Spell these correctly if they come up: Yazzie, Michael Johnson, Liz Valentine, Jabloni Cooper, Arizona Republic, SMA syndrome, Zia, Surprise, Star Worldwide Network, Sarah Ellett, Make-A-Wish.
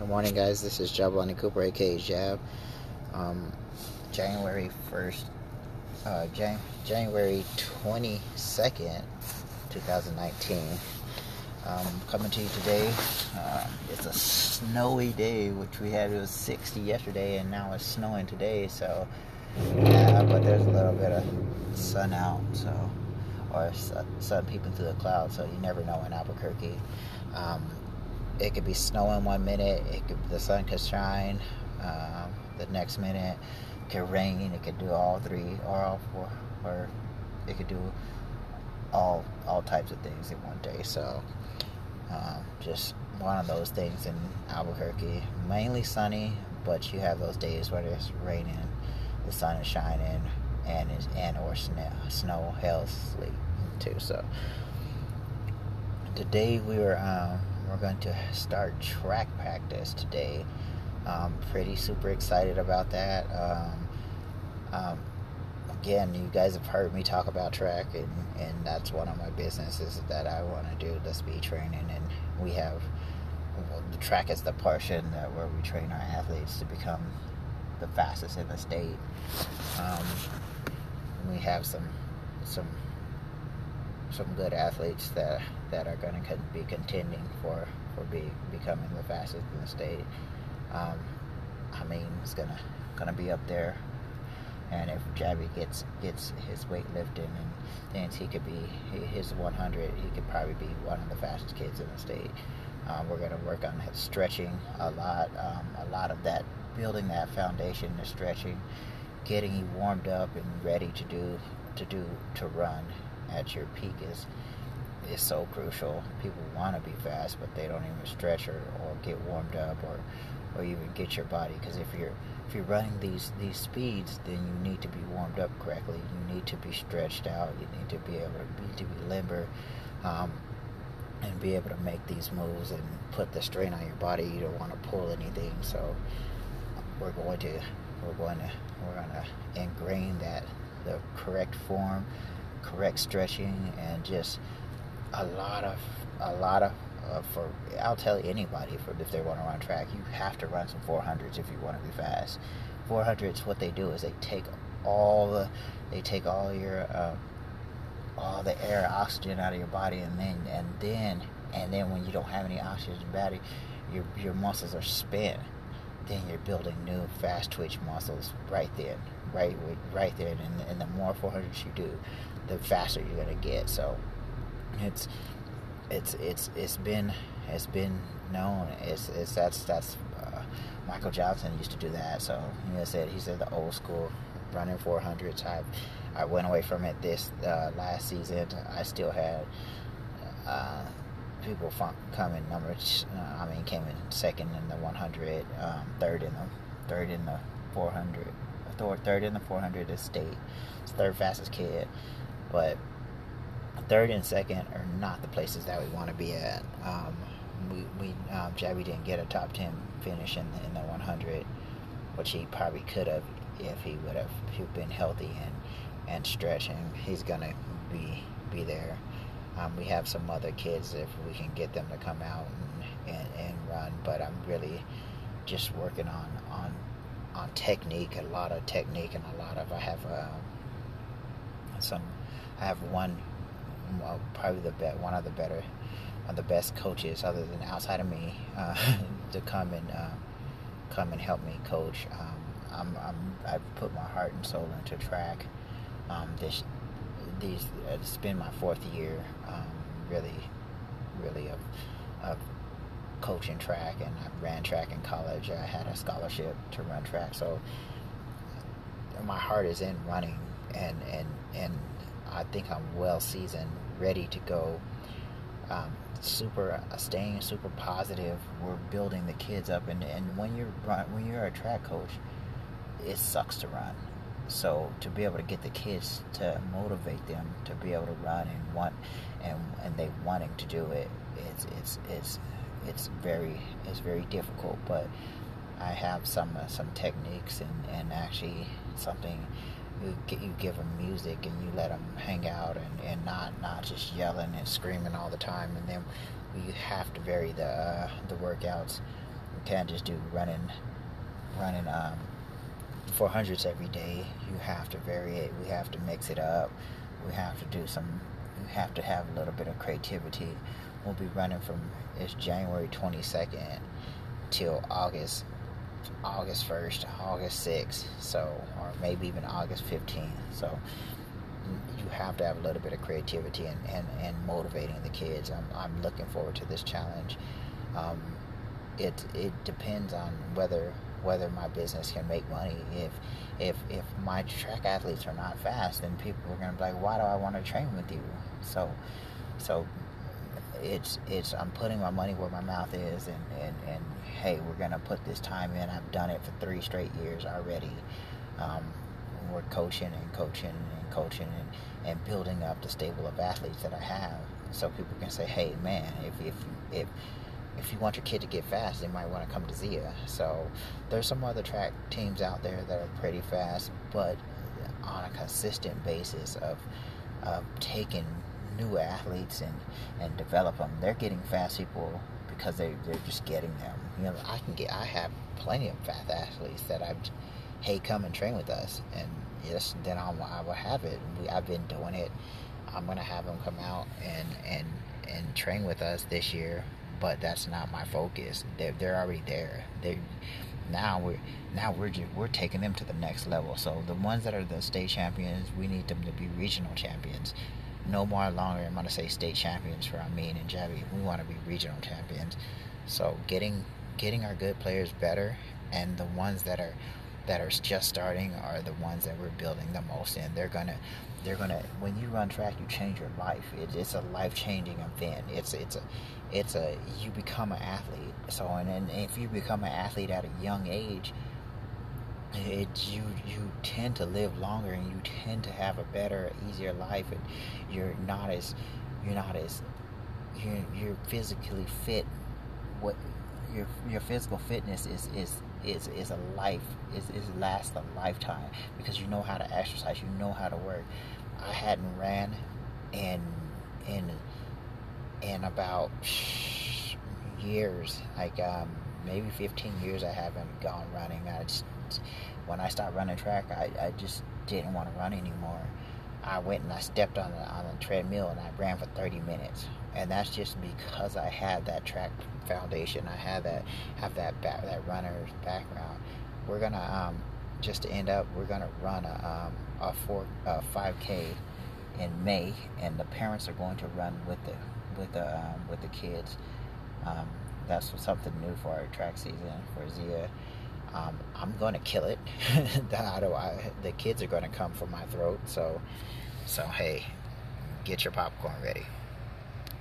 Good morning, guys. This is Jabloni Cooper, aka Jab. January 22nd, 2019. Coming to you today. It's a snowy day, which we had. It was 60 yesterday, and now it's snowing today. So, yeah, but there's a little bit of sun out. So, or sun peeping through the clouds. So you never know in Albuquerque. It could be snowing one minute. The sun could shine. The next minute, it could rain. It could do all three or all four, or it could do all types of things in one day. So, just one of those things in Albuquerque. Mainly sunny, but you have those days where it's raining, the sun is shining, and or snow, hail, sleet too. So today we're going to start track practice today. I'm pretty super excited about that. Again, you guys have heard me talk about track, and that's one of my businesses that I want to do, the speed training. And we have, well, the track is the portion that where we train our athletes to become the fastest in the state. We have some good athletes that are going to be contending for becoming the fastest in the state. I mean, it's gonna be up there. And if Jabby gets his weightlifting and things, he could be his 100. He could probably be one of the fastest kids in the state. We're gonna work on stretching a lot. A lot of that, building that foundation, the stretching, getting you warmed up and ready to run at your peak is so crucial. People want to be fast, but they don't even stretch or get warmed up or even get your body, because if you're running these speeds, then you need to be warmed up correctly. You need to be stretched out. You need to be able to be limber, and be able to make these moves and put the strain on your body. You don't want to pull anything. So we're going to ingrain that, the correct form, correct stretching, and just a lot of for, I'll tell anybody, for if they want to run track, you have to run some 400s if you want to be fast. 400s, what they do is they take all the air, oxygen out of your body, and then when you don't have any oxygen in your body, your muscles are spent. Then you're building new fast twitch muscles right then, and the more 400s you do, the faster you're gonna get. So it's been known. That's Michael Johnson used to do that. So he said the old school running 400s. I went away from it this last season. I still had people come in numbers. Came in second in the 100, third in the 400, third in the 400 is state. It's third fastest kid, but third and second are not the places that we want to be at. Jabby didn't get a top 10 finish in the 100, which he probably could have if he would have been healthy and stretching. He's gonna be there. We have some other kids, if we can get them to come out and run. But I'm really just working on technique, a lot of technique, and I have probably one of the best coaches other than outside of me to come and help me coach. I've put my heart and soul into track. It's been my fourth year, really of coaching track, and I ran track in college. I had a scholarship to run track, so my heart is in running, and I think I'm well seasoned, ready to go. Staying super positive. We're building the kids up, and when you're a track coach, it sucks to run. So to be able to get the kids, to motivate them to be able to run and they wanting to do it, it's very difficult. But I have some techniques and actually something. You give them music and you let them hang out and not just yelling and screaming all the time. And then you have to vary the workouts can't just do running 400s every day. You have to vary it. We have to mix it up. We have to do some. We have to have a little bit of creativity. We'll be running from it's January 22nd till August 1st, August 6th, or maybe even August 15th. So you have to have a little bit of creativity and motivating the kids. I'm looking forward to this challenge. It depends on whether my business can make money. If my track athletes are not fast, then people are going to be like, why do I want to train with you? So it's I'm putting my money where my mouth is, and hey, we're going to put this time in. I've done it for 3 straight years already. We're coaching and building up the stable of athletes that I have, so people can say, hey man, if you want your kid to get fast, they might want to come to Zia. So there's some other track teams out there that are pretty fast, but on a consistent basis of taking new athletes and develop them. They're getting fast people because they're just getting them. You know, I have plenty of fast athletes that I've, hey, come and train with us, and yes, then I will have it. I've been doing it. I'm gonna have them come out and train with us this year. But that's not my focus. They're already there. Now we're taking them to the next level. So the ones that are the state champions, we need them to be regional champions. No more longer I'm gonna say state champions for Amin and Jabby. We want to be regional champions. So getting our good players better, and the ones that are just starting are the ones that we're building the most in. They're gonna. When you run track, you change your life. It's a life-changing event. You become an athlete. So and if you become an athlete at a young age, you tend to live longer, and you tend to have a better, easier life, and you're physically fit. What your physical fitness is a life, lasts a lifetime, because you know how to exercise, you know how to work. I hadn't ran in about years, maybe 15 years. I haven't gone running. When I stopped running track, I just didn't want to run anymore. I went and I stepped on the treadmill and I ran for 30 minutes. And that's just because I had that track foundation. I had that runner's background. We're gonna just to end up, we're gonna run a 5K in May, and the parents are going to run with the kids. That's something new for our track season for Zia. I'm gonna kill it. The kids are gonna come for my throat. So hey, get your popcorn ready.